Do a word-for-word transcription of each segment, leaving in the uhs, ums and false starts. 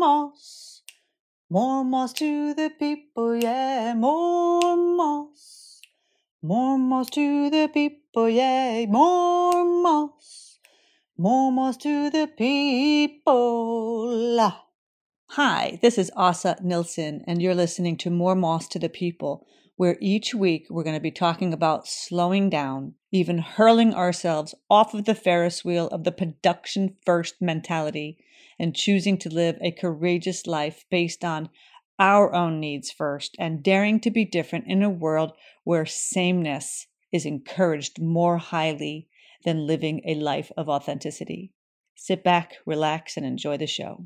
moss, more moss to the people, yeah, more moss, more moss to the people, yeah, more moss, more moss to the people. Hi, this is Åsa Nilsson, and you're listening to More Moss to the People, where each week we're going to be talking about slowing down, even hurling ourselves off of the Ferris wheel of the production-first mentality and choosing to live a courageous life based on our own needs first and daring to be different in a world where sameness is encouraged more highly than living a life of authenticity. Sit back, relax, and enjoy the show.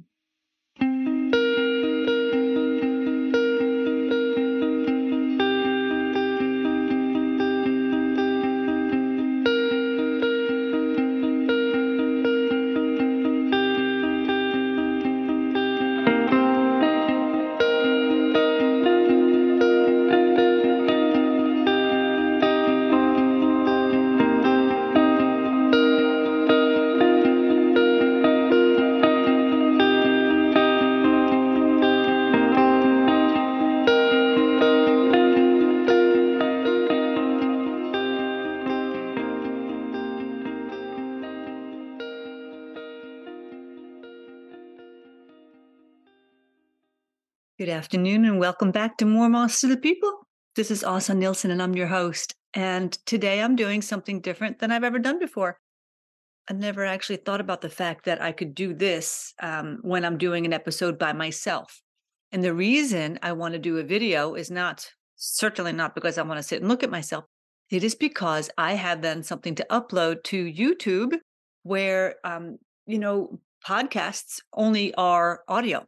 Good afternoon and welcome back to More Moss to the People. This is Åsa Nilsson and I'm your host. And today I'm doing something different than I've ever done before. I never actually thought about the fact that I could do this um, when I'm doing an episode by myself. And the reason I want to do a video is not, certainly not because I want to sit and look at myself. It is because I have then something to upload to YouTube where, um, you know, podcasts only are audio.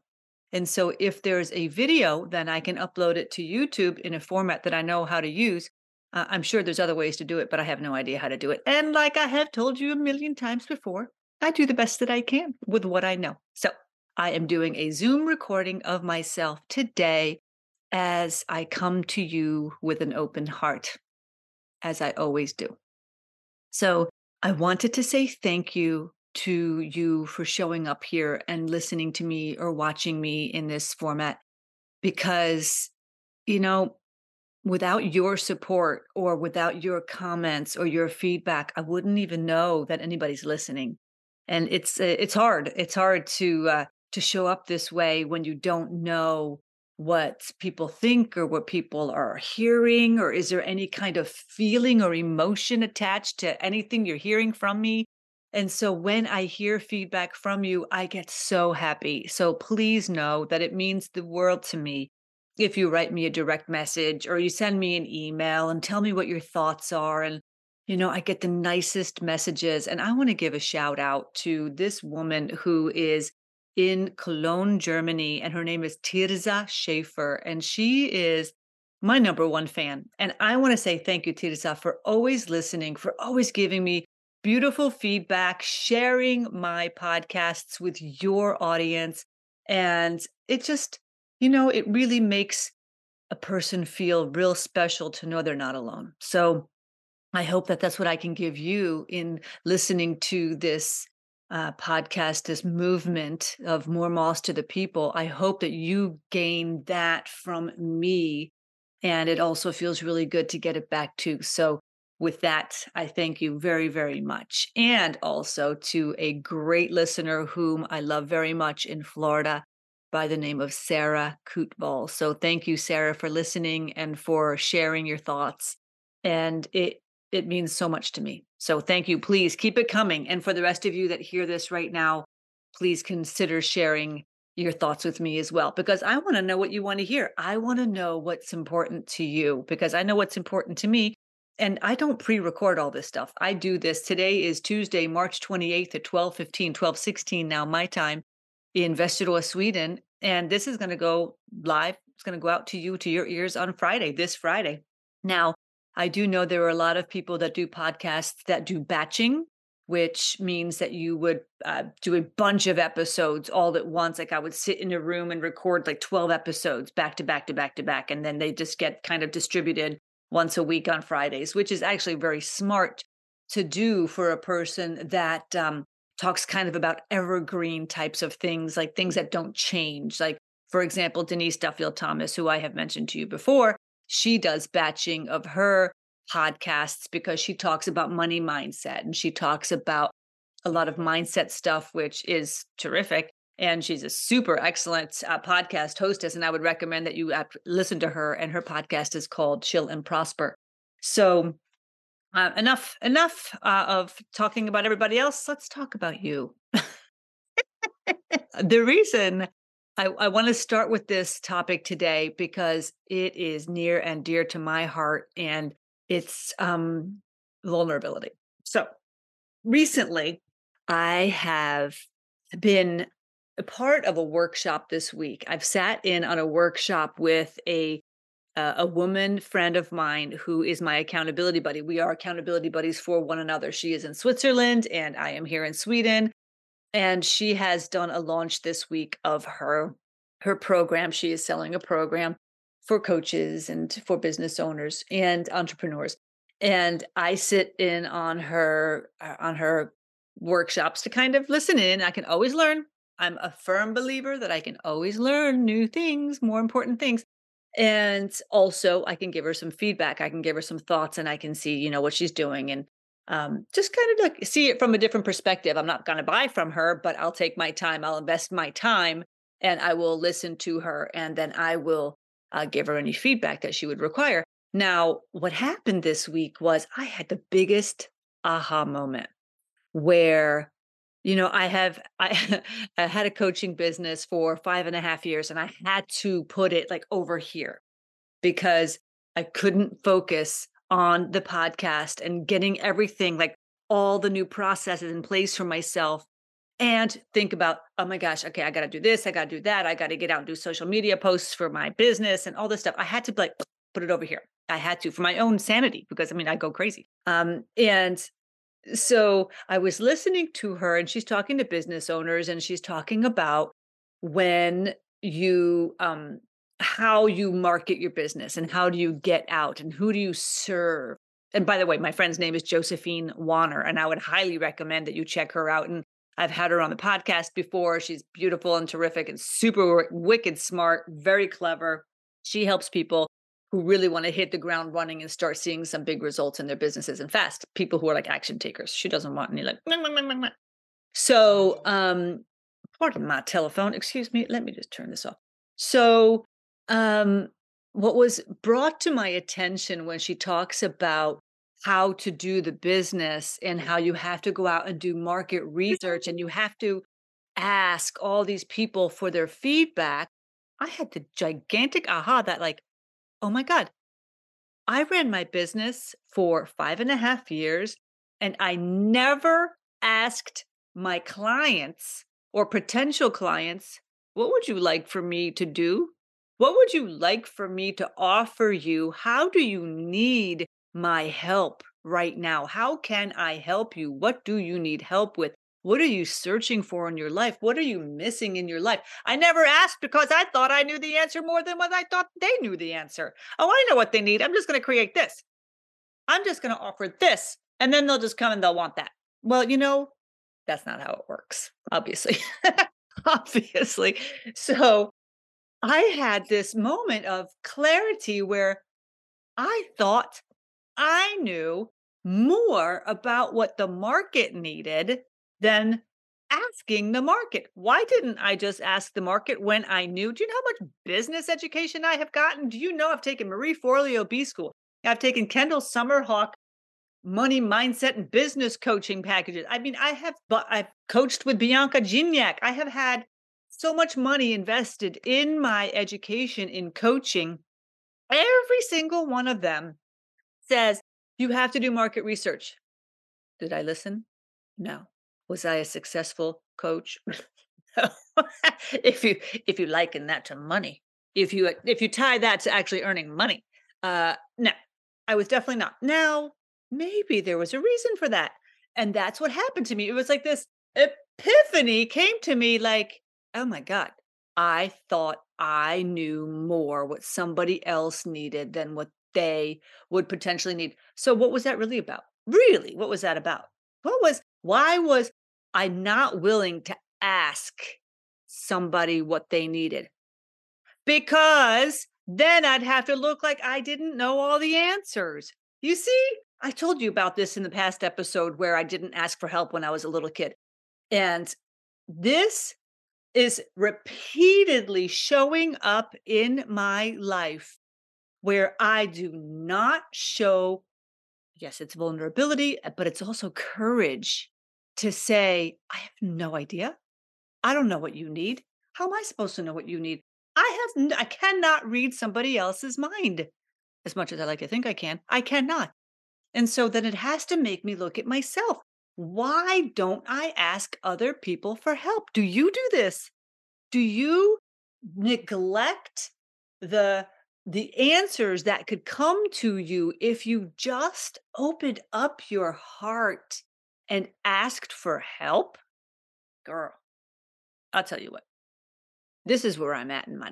And so if there's a video, then I can upload it to YouTube in a format that I know how to use. Uh, I'm sure there's other ways to do it, but I have no idea how to do it. And like I have told you a million times before, I do the best that I can with what I know. So I am doing a Zoom recording of myself today as I come to you with an open heart, as I always do. So I wanted to say thank you to you for showing up here and listening to me or watching me in this format, because, you know, without your support or without your comments or your feedback, I wouldn't even know that anybody's listening. And it's it's hard. It's hard to uh, to show up this way when you don't know what people think or what people are hearing, or is there any kind of feeling or emotion attached to anything you're hearing from me? And so when I hear feedback from you, I get so happy. So please know that it means the world to me if you write me a direct message or you send me an email and tell me what your thoughts are. And, you know, I get the nicest messages. And I want to give a shout out to this woman who is in Cologne, Germany, and her name is Tirza Schaefer. And she is my number one fan. And I want to say thank you, Tirza, for always listening, for always giving me beautiful feedback, sharing my podcasts with your audience. And it just, you know, it really makes a person feel real special to know they're not alone. So I hope that that's what I can give you in listening to this uh, podcast, this movement of More Moss to the People. I hope that you gain that from me. And it also feels really good to get it back to. So with that, I thank you very, very much. And also to a great listener whom I love very much in Florida by the name of Sarah Kootvall. So thank you, Sarah, for listening and for sharing your thoughts. And it it means so much to me. So thank you. Please keep it coming. And for the rest of you that hear this right now, please consider sharing your thoughts with me as well, because I want to know what you want to hear. I want to know what's important to you, because I know what's important to me. And I don't pre-record all this stuff. I do this. Today is Tuesday, March twenty-eighth at twelve fifteen, twelve sixteen now my time in Västerås, Sweden. And this is going to go live. It's going to go out to you, to your ears on Friday, this Friday. Now, I do know there are a lot of people that do podcasts that do batching, which means that you would uh, do a bunch of episodes all at once. Like I would sit in a room and record like twelve episodes back to back to back to back. And then they just get kind of distributed once a week on Fridays, which is actually very smart to do for a person that um, talks kind of about evergreen types of things, like things that don't change. Like, for example, Denise Duffield Thomas, who I have mentioned to you before, she does batching of her podcasts because she talks about money mindset and she talks about a lot of mindset stuff, which is terrific. And she's a super excellent uh, podcast hostess. And I would recommend that you uh, listen to her. And her podcast is called Chill and Prosper. So uh, enough, enough uh, of talking about everybody else. Let's talk about you. The reason I, I want to start with this topic today, because it is near and dear to my heart, and it's um, vulnerability. So recently, I have been a part of a workshop this week. I've sat in on a workshop with a uh, a woman friend of mine who is my accountability buddy. We are accountability buddies for one another. She is in Switzerland and I am here in Sweden. And she has done a launch this week of her, her program. She is selling a program for coaches and for business owners and entrepreneurs. And I sit in on her, on her workshops to kind of listen in. I can always learn. I'm a firm believer that I can always learn new things, more important things. And also I can give her some feedback. I can give her some thoughts and I can see, you know, what she's doing and um, just kind of like see it from a different perspective. I'm not going to buy from her, but I'll take my time. I'll invest my time and I will listen to her. And then I will uh, give her any feedback that she would require. Now, what happened this week was I had the biggest aha moment where You know, I have, I, I had a coaching business for five and a half years and I had to put it like over here because I couldn't focus on the podcast and getting everything, like all the new processes in place for myself and think about, oh my gosh, okay, I got to do this. I got to do that. I got to get out and do social media posts for my business and all this stuff. I had to like put it over here. I had to for my own sanity because I mean, I go crazy. Um, and So I was listening to her and she's talking to business owners and she's talking about when you, um, how you market your business and how do you get out and who do you serve? And by the way, my friend's name is Josephine Wanner, and I would highly recommend that you check her out. And I've had her on the podcast before. She's beautiful and terrific and super wicked smart, very clever. She helps people who really want to hit the ground running and start seeing some big results in their businesses and fast. People who are like action takers. She doesn't want any like, nah, nah, nah, nah, nah. So, um, pardon my telephone. Excuse me. Let me just turn this off. So, um, what was brought to my attention when she talks about how to do the business and how you have to go out and do market research and you have to ask all these people for their feedback. I had the gigantic aha that like, oh my God, I ran my business for five and a half years and I never asked my clients or potential clients, what would you like for me to do? What would you like for me to offer you? How do you need my help right now? How can I help you? What do you need help with? What are you searching for in your life? What are you missing in your life? I never asked because I thought I knew the answer more than what I thought they knew the answer. Oh, I know what they need. I'm just going to create this. I'm just going to offer this. And then they'll just come and they'll want that. Well, you know, that's not how it works, obviously. obviously. So I had this moment of clarity where I thought I knew more about what the market needed than asking the market. Why didn't I just ask the market when I knew? Do you know how much business education I have gotten? Do you know I've taken Marie Forleo B School? I've taken Kendall Summerhawk money mindset and business coaching packages. I mean, I have, but I've coached with Bianca Gignac. I have had so much money invested in my education in coaching. Every single one of them says you have to do market research. Did I listen? No. Was I a successful coach? No. if you if you liken that to money, if you if you tie that to actually earning money, uh, no, I was definitely not. Now, maybe there was a reason for that, and that's what happened to me. It was like this epiphany came to me, like, oh my God, I thought I knew more what somebody else needed than what they would potentially need. So, what was that really about? Really, what was that about? What was Why was I'm not willing to ask somebody what they needed, because then I'd have to look like I didn't know all the answers. You see, I told you about this in the past episode where I didn't ask for help when I was a little kid. And this is repeatedly showing up in my life where I do not show, yes, it's vulnerability, but it's also courage to say, I have no idea. I don't know what you need. How am I supposed to know what you need? I have, I cannot read somebody else's mind as much as I like to think I can. I cannot. And so then it has to make me look at myself. Why don't I ask other people for help? Do you do this? Do you neglect the, the answers that could come to you if you just opened up your heart and asked for help? Girl, I'll tell you what. This is where I'm at in my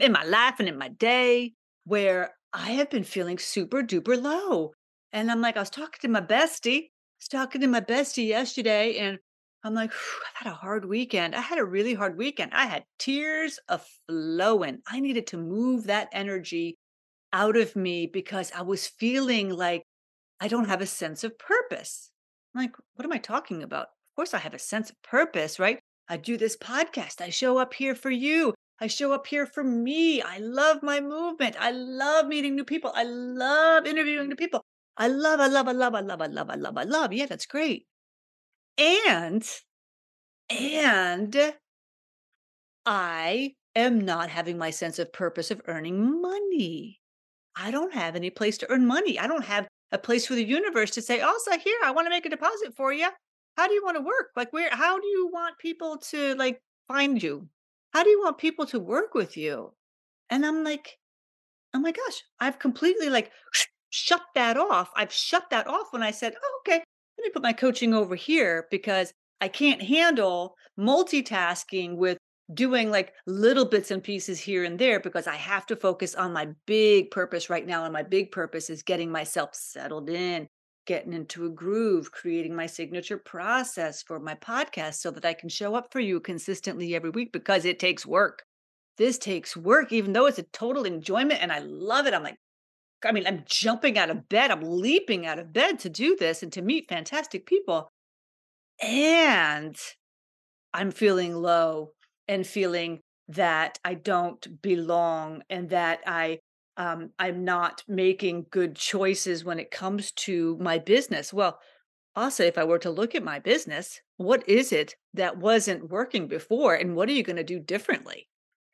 in my life and in my day, where I have been feeling super duper low. And I'm like, I was talking to my bestie. I was talking to my bestie yesterday, and I'm like, I've had a hard weekend. I had a really hard weekend. I had tears a-flowing. I needed to move that energy out of me because I was feeling like I don't have a sense of purpose. I'm like, what am I talking about? Of course I have a sense of purpose, right? I do this podcast. I show up here for you. I show up here for me. I love my movement. I love meeting new people. I love interviewing new people. I love, I love, I love, I love, I love, I love, I love. Yeah, that's great. And, and I am not having my sense of purpose of earning money. I don't have any place to earn money. I don't have a place for the universe to say, Åsa, here, I want to make a deposit for you. How do you want to work? Like, where, how do you want people to like find you? How do you want people to work with you? And I'm like, oh my gosh, I've completely like sh- shut that off. I've shut that off when I said, oh, okay, let me put my coaching over here because I can't handle multitasking with doing like little bits and pieces here and there because I have to focus on my big purpose right now. And my big purpose is getting myself settled in, getting into a groove, creating my signature process for my podcast so that I can show up for you consistently every week because it takes work. This takes work, even though it's a total enjoyment and I love it. I'm like, I mean, I'm jumping out of bed. I'm leaping out of bed to do this and to meet fantastic people. And I'm feeling low and feeling that I don't belong and that I Um, I'm not making good choices when it comes to my business. Well, also, if I were to look at my business, what is it that wasn't working before? And what are you going to do differently?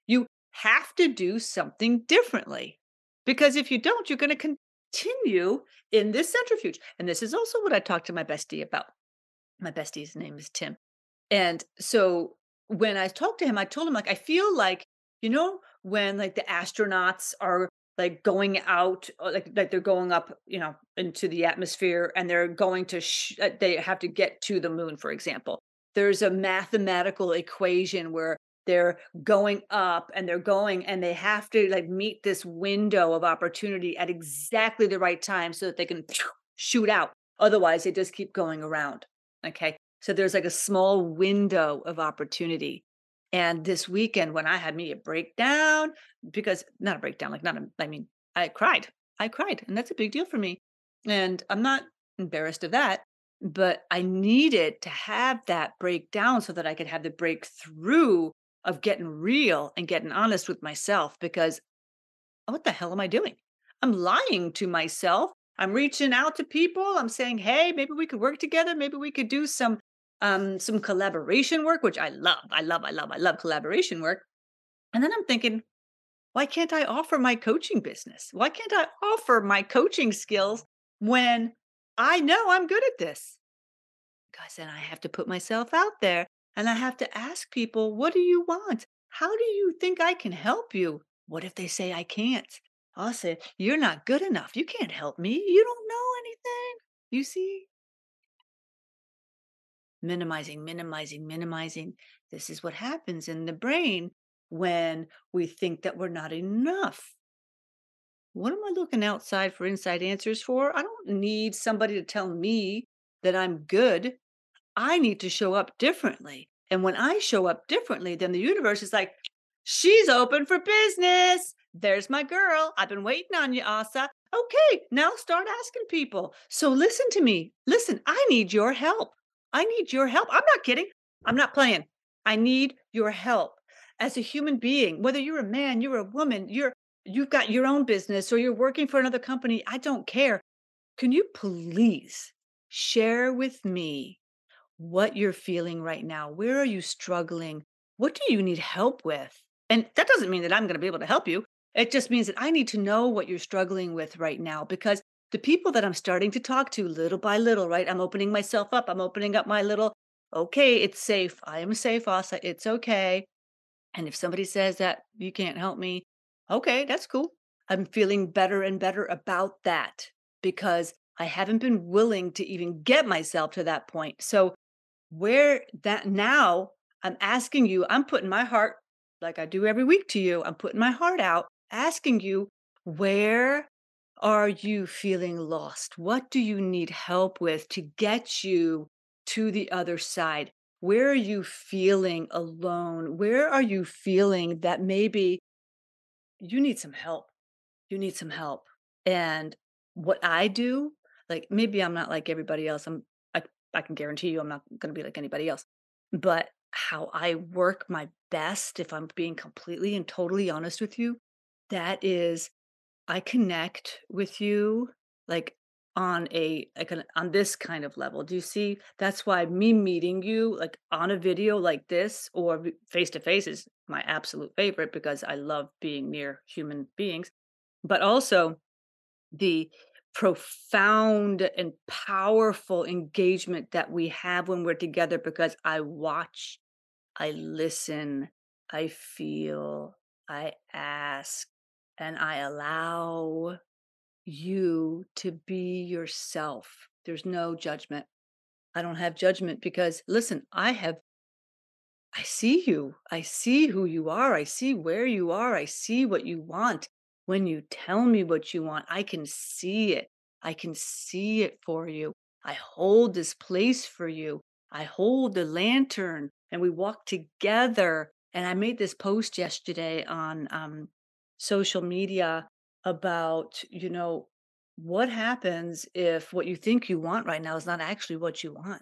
You have to do something differently because if you don't, you're going to continue in this centrifuge. And this is also what I talked to my bestie about. My bestie's name is Tim. And so when I talked to him, I told him, like, I feel like, you know, when like the astronauts are like going out, like, like they're going up, you know, into the atmosphere and they're going to, sh- they have to get to the moon, for example. There's a mathematical equation where they're going up and they're going and they have to like meet this window of opportunity at exactly the right time so that they can shoot out. Otherwise, they just keep going around. Okay. So there's like a small window of opportunity. And this weekend when I had me a breakdown, because not a breakdown, like not, a, I mean, I cried, I cried and that's a big deal for me. And I'm not embarrassed of that, but I needed to have that breakdown so that I could have the breakthrough of getting real and getting honest with myself because what the hell am I doing? I'm lying to myself. I'm reaching out to people. I'm saying, hey, maybe we could work together. Maybe we could do some Um, some collaboration work, which I love, I love, I love, I love collaboration work. And then I'm thinking, why can't I offer my coaching business? Why can't I offer my coaching skills when I know I'm good at this? Because then I have to put myself out there and I have to ask people, what do you want? How do you think I can help you? What if they say I can't? I'll say, you're not good enough. You can't help me. You don't know anything. You see? Minimizing, minimizing, minimizing. This is what happens in the brain when we think that we're not enough. What am I looking outside for inside answers for? I don't need somebody to tell me that I'm good. I need to show up differently. And when I show up differently, then the universe is like, she's open for business. There's my girl. I've been waiting on you, Åsa. Okay, now start asking people. So listen to me. Listen, I need your help. I need your help. I'm not kidding. I'm not playing. I need your help as a human being, whether you're a man, you're a woman, you're, you've got your own business or you're working for another company. I don't care. Can you please share with me what you're feeling right now? Where are you struggling? What do you need help with? And that doesn't mean that I'm going to be able to help you. It just means that I need to know what you're struggling with right now, because the people that I'm starting to talk to little by little, right? I'm opening myself up. I'm opening up my little, okay, it's safe. I am safe, Åsa. It's okay. And if somebody says that you can't help me, okay, that's cool. I'm feeling better and better about that because I haven't been willing to even get myself to that point. So where that now I'm asking you, I'm putting my heart, like I do every week to you, I'm putting my heart out, asking you, where are you feeling lost? What do you need help with to get you to the other side? Where are you feeling alone? Where are you feeling that maybe you need some help? You need some help. And what I do, like maybe I'm not like everybody else. I'm, I, I can guarantee you I'm not going to be like anybody else. But how I work my best, if I'm being completely and totally honest with you, that is I connect with you like on a like an, on this kind of level. Do you see? That's why me meeting you like on a video like this or face to face is my absolute favorite because I love being near human beings. But also the profound and powerful engagement that we have when we're together because I watch, I listen, I feel, I ask, and I allow you to be yourself. There's no judgment. I don't have judgment because, listen, I have, I see you. I see who you are. I see where you are. I see what you want. When you tell me what you want, I can see it. I can see it for you. I hold this place for you. I hold the lantern and we walk together. And I made this post yesterday on um, social media about, you know, what happens if what you think you want right now is not actually what you want?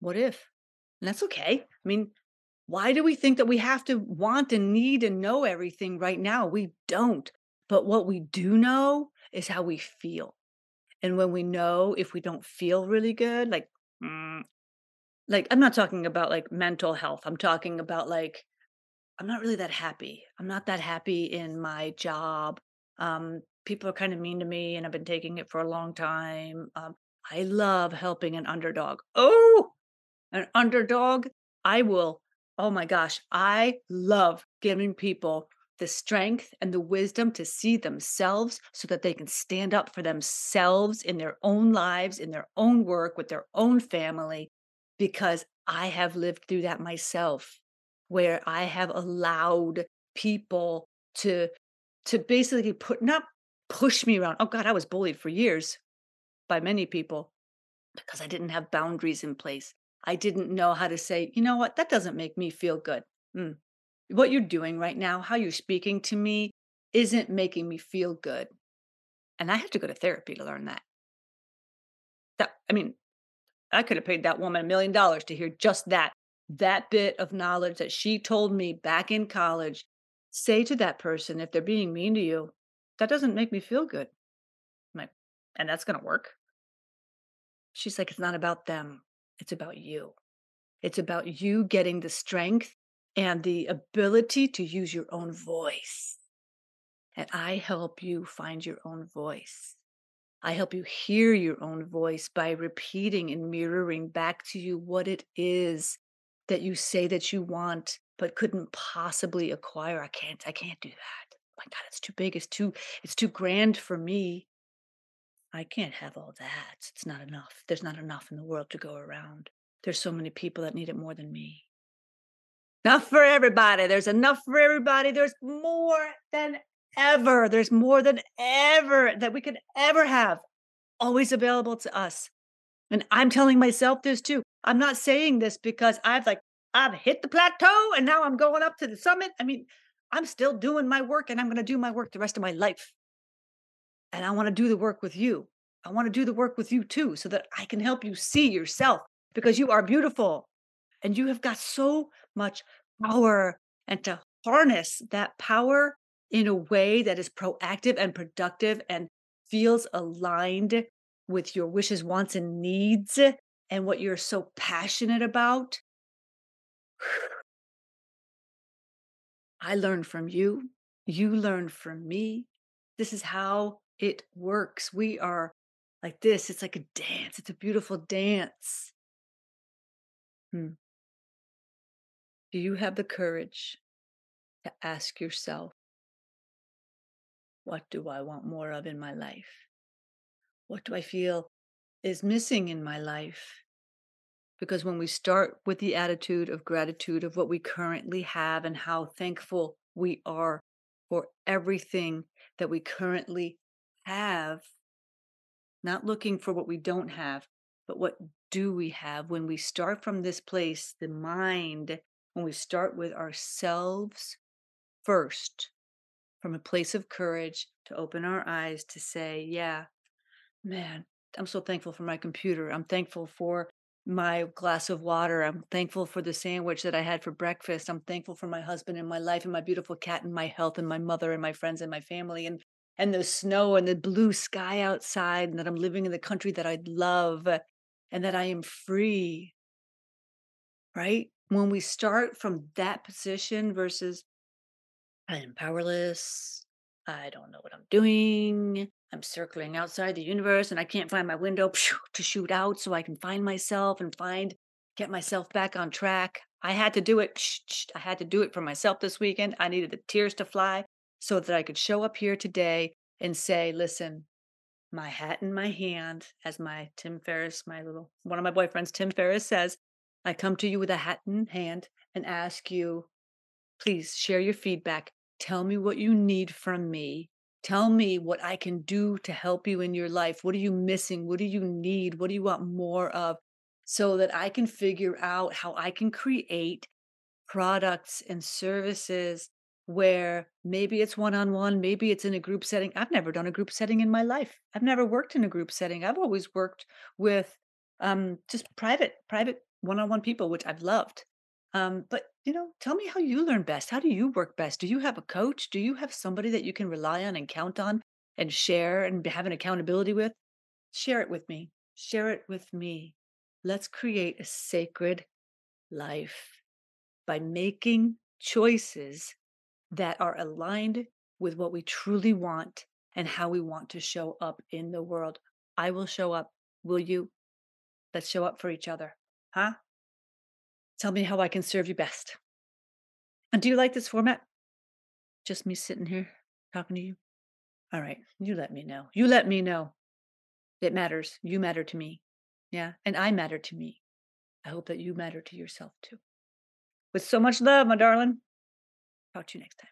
What if? And that's okay. I mean, why do we think that we have to want and need and know everything right now? We don't. But what we do know is how we feel. And when we know, if we don't feel really good, like, mm, like I'm not talking about like mental health. I'm talking about like, I'm not really that happy. I'm not that happy in my job. Um, people are kind of mean to me and I've been taking it for a long time. Um, I love helping an underdog. Oh, an underdog. I will. Oh my gosh, I love giving people the strength and the wisdom to see themselves so that they can stand up for themselves in their own lives, in their own work, with their own family, because I have lived through that myself, where I have allowed people to, to basically put, not push me around. Oh God, I was bullied for years by many people because I didn't have boundaries in place. I didn't know how to say, you know what, that doesn't make me feel good. Mm. What you're doing right now, how you're speaking to me isn't making me feel good. And I have to go to therapy to learn that. That I mean, I could have paid that woman a million dollars to hear just that, that bit of knowledge that she told me back in college. Say to that person, if they're being mean to you, that doesn't make me feel good. I'm like, and that's going to work. She's like, it's not about them. It's about you. It's about you getting the strength and the ability to use your own voice. And I help you find your own voice. I help you hear your own voice by repeating and mirroring back to you what it is that you say that you want, but couldn't possibly acquire. I can't, I can't do that. Oh my God, it's too big. It's too, it's too grand for me. I can't have all that. It's not enough. There's not enough in the world to go around. There's so many people that need it more than me. Enough for everybody. There's enough for everybody. There's more than ever. There's more than ever that we could ever have. Always available to us. And I'm telling myself this too. I'm not saying this because I've like, I've hit the plateau and now I'm going up to the summit. I mean, I'm still doing my work and I'm going to do my work the rest of my life. And I want to do the work with you. I want to do the work with you too, so that I can help you see yourself, because you are beautiful and you have got so much power, and to harness that power in a way that is proactive and productive and feels aligned with your wishes, wants, and needs and what you're so passionate about. I learn from you. You learn from me. This is how it works. We are like this. It's like a dance. It's a beautiful dance. Hmm. Do you have the courage to ask yourself, what do I want more of in my life? What do I feel is missing in my life? Because when we start with the attitude of gratitude of what we currently have and how thankful we are for everything that we currently have, not looking for what we don't have, but what do we have? When we start from this place, the mind, when we start with ourselves first, from a place of courage to open our eyes to say, yeah, man, I'm so thankful for my computer. I'm thankful for my glass of water. I'm thankful for the sandwich that I had for breakfast. I'm thankful for my husband and my life and my beautiful cat and my health and my mother and my friends and my family and and the snow and the blue sky outside, and that I'm living in the country that I love and that I am free, right? When we start from that position versus I am powerless, I don't know what I'm doing, I'm circling outside the universe and I can't find my window to shoot out so I can find myself and find, get myself back on track. I had to do it. I had to do it for myself this weekend. I needed the tears to fly so that I could show up here today and say, listen, my hat in my hand, as my Tim Ferriss, my little, one of my boyfriends, Tim Ferriss says, I come to you with a hat in hand and ask you, please share your feedback. Tell me what you need from me. Tell me what I can do to help you in your life. What are you missing? What do you need? What do you want more of? So that I can figure out how I can create products and services where maybe it's one-on-one, maybe it's in a group setting. I've never done a group setting in my life. I've never worked in a group setting. I've always worked with um, just private, private one-on-one people, which I've loved. Um, but, you know, tell me how you learn best. How do you work best? Do you have a coach? Do you have somebody that you can rely on and count on and share and have an accountability with? Share it with me. Share it with me. Let's create a sacred life by making choices that are aligned with what we truly want and how we want to show up in the world. I will show up. Will you? Let's show up for each other. Huh? Tell me how I can serve you best. And do you like this format? Just me sitting here talking to you? All right. You let me know. You let me know. It matters. You matter to me. Yeah. And I matter to me. I hope that you matter to yourself too. With so much love, my darling. Talk to you next time.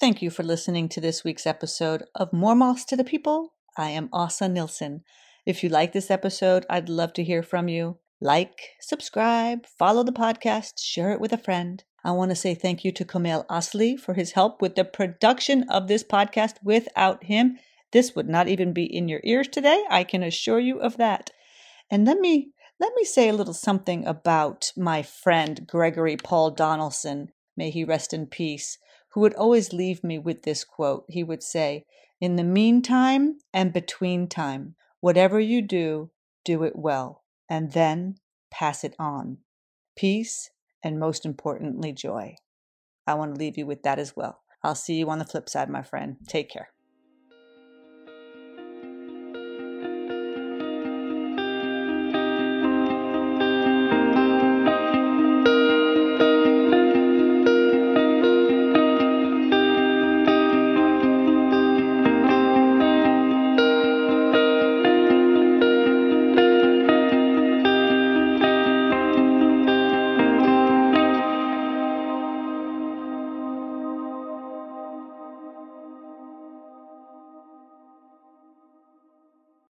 Thank you for listening to this week's episode of More Moss to the People. I am Åsa Nilsson. If you like this episode, I'd love to hear from you. Like, subscribe, follow the podcast, share it with a friend. I want to say thank you to Kumail Asli for his help with the production of this podcast. Without him, this would not even be in your ears today. I can assure you of that. And let me let me say a little something about my friend Gregory Paul Donaldson, may he rest in peace, who would always leave me with this quote. He would say, "In the meantime and between time, whatever you do, do it well. And then pass it on. Peace, and most importantly, joy." I want to leave you with that as well. I'll see you on the flip side, my friend. Take care.